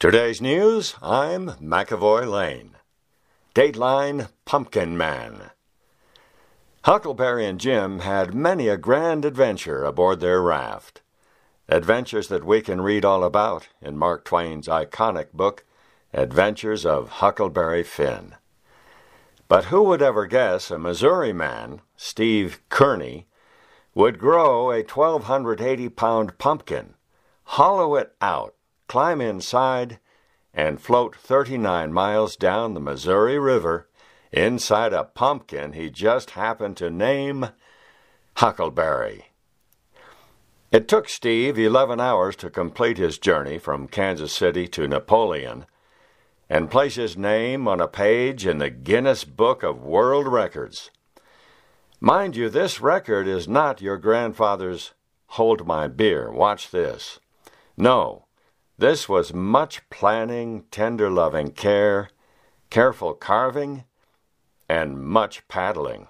Today's news, I'm McAvoy Lane. Dateline Pumpkin Man. Huckleberry and Jim had many a grand adventure aboard their raft. Adventures that we can read all about in Mark Twain's iconic book, Adventures of Huckleberry Finn. But who would ever guess a Missouri man, Steve Kearney, would grow a 1,280-pound pumpkin, hollow it out, climb inside, and float 39 miles down the Missouri River inside a pumpkin he just happened to name Huckleberry. It took Steve 11 hours to complete his journey from Kansas City to Napoleon and place his name on a page in the Guinness Book of World Records. Mind you, this record is not your grandfather's "Hold my beer, watch this." No. This was much planning, tender-loving care, careful carving, and much paddling.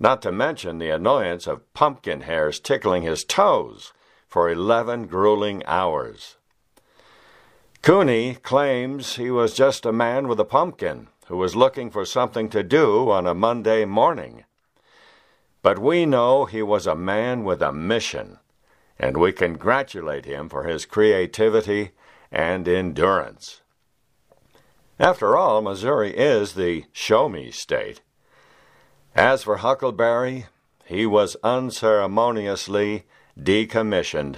Not to mention the annoyance of pumpkin hairs tickling his toes for 11 grueling hours. Kearney claims he was just a man with a pumpkin who was looking for something to do on a Monday morning. But we know he was a man with a mission, and we congratulate him for his creativity and endurance. After all, Missouri is the show-me state. As for Huckleberry, he was unceremoniously decommissioned,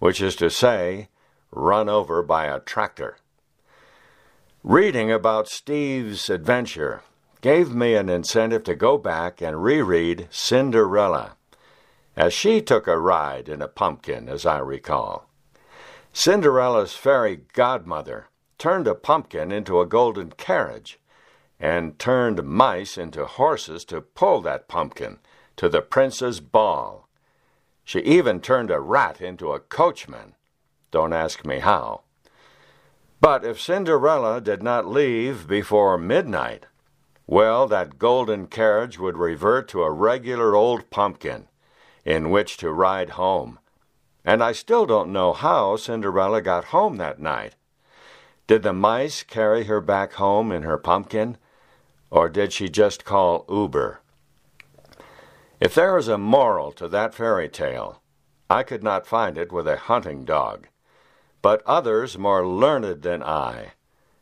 which is to say, run over by a tractor. Reading about Steve's adventure gave me an incentive to go back and reread Cinderella, as she took a ride in a pumpkin, as I recall. Cinderella's fairy godmother turned a pumpkin into a golden carriage and turned mice into horses to pull that pumpkin to the prince's ball. She even turned a rat into a coachman. Don't ask me how. But if Cinderella did not leave before midnight, well, that golden carriage would revert to a regular old pumpkin in which to ride home. And I still don't know how Cinderella got home that night. Did the mice carry her back home in her pumpkin, or did she just call Uber? If there is a moral to that fairy tale, I could not find it with a hunting dog. But others more learned than I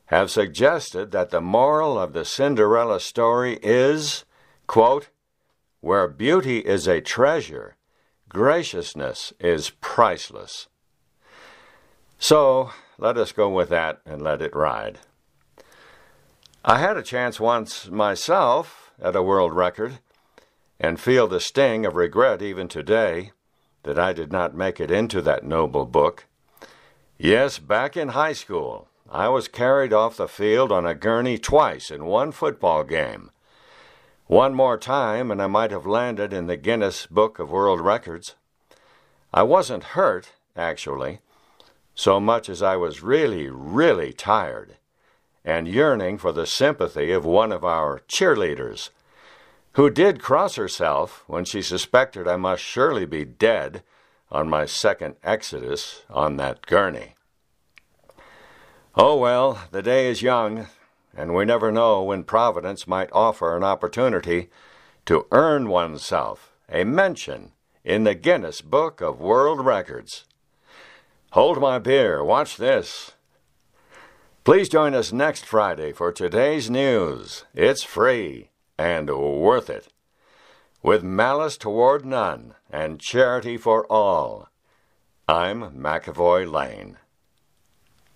have suggested that the moral of the Cinderella story is, quote, "Where beauty is a treasure, graciousness is priceless." So, let us go with that and let it ride. I had a chance once myself at a world record, and feel the sting of regret even today that I did not make it into that noble book. Yes, back in high school, I was carried off the field on a gurney twice in one football game. One more time, and I might have landed in the Guinness Book of World Records. I wasn't hurt, actually, so much as I was really tired and yearning for the sympathy of one of our cheerleaders, who did cross herself when she suspected I must surely be dead on my second exodus on that gurney. Oh well, the day is young, and we never know when Providence might offer an opportunity to earn oneself a mention in the Guinness Book of World Records. Hold my beer, watch this. Please join us next Friday for today's news. It's free and worth it. With malice toward none and charity for all, I'm McAvoy Lane.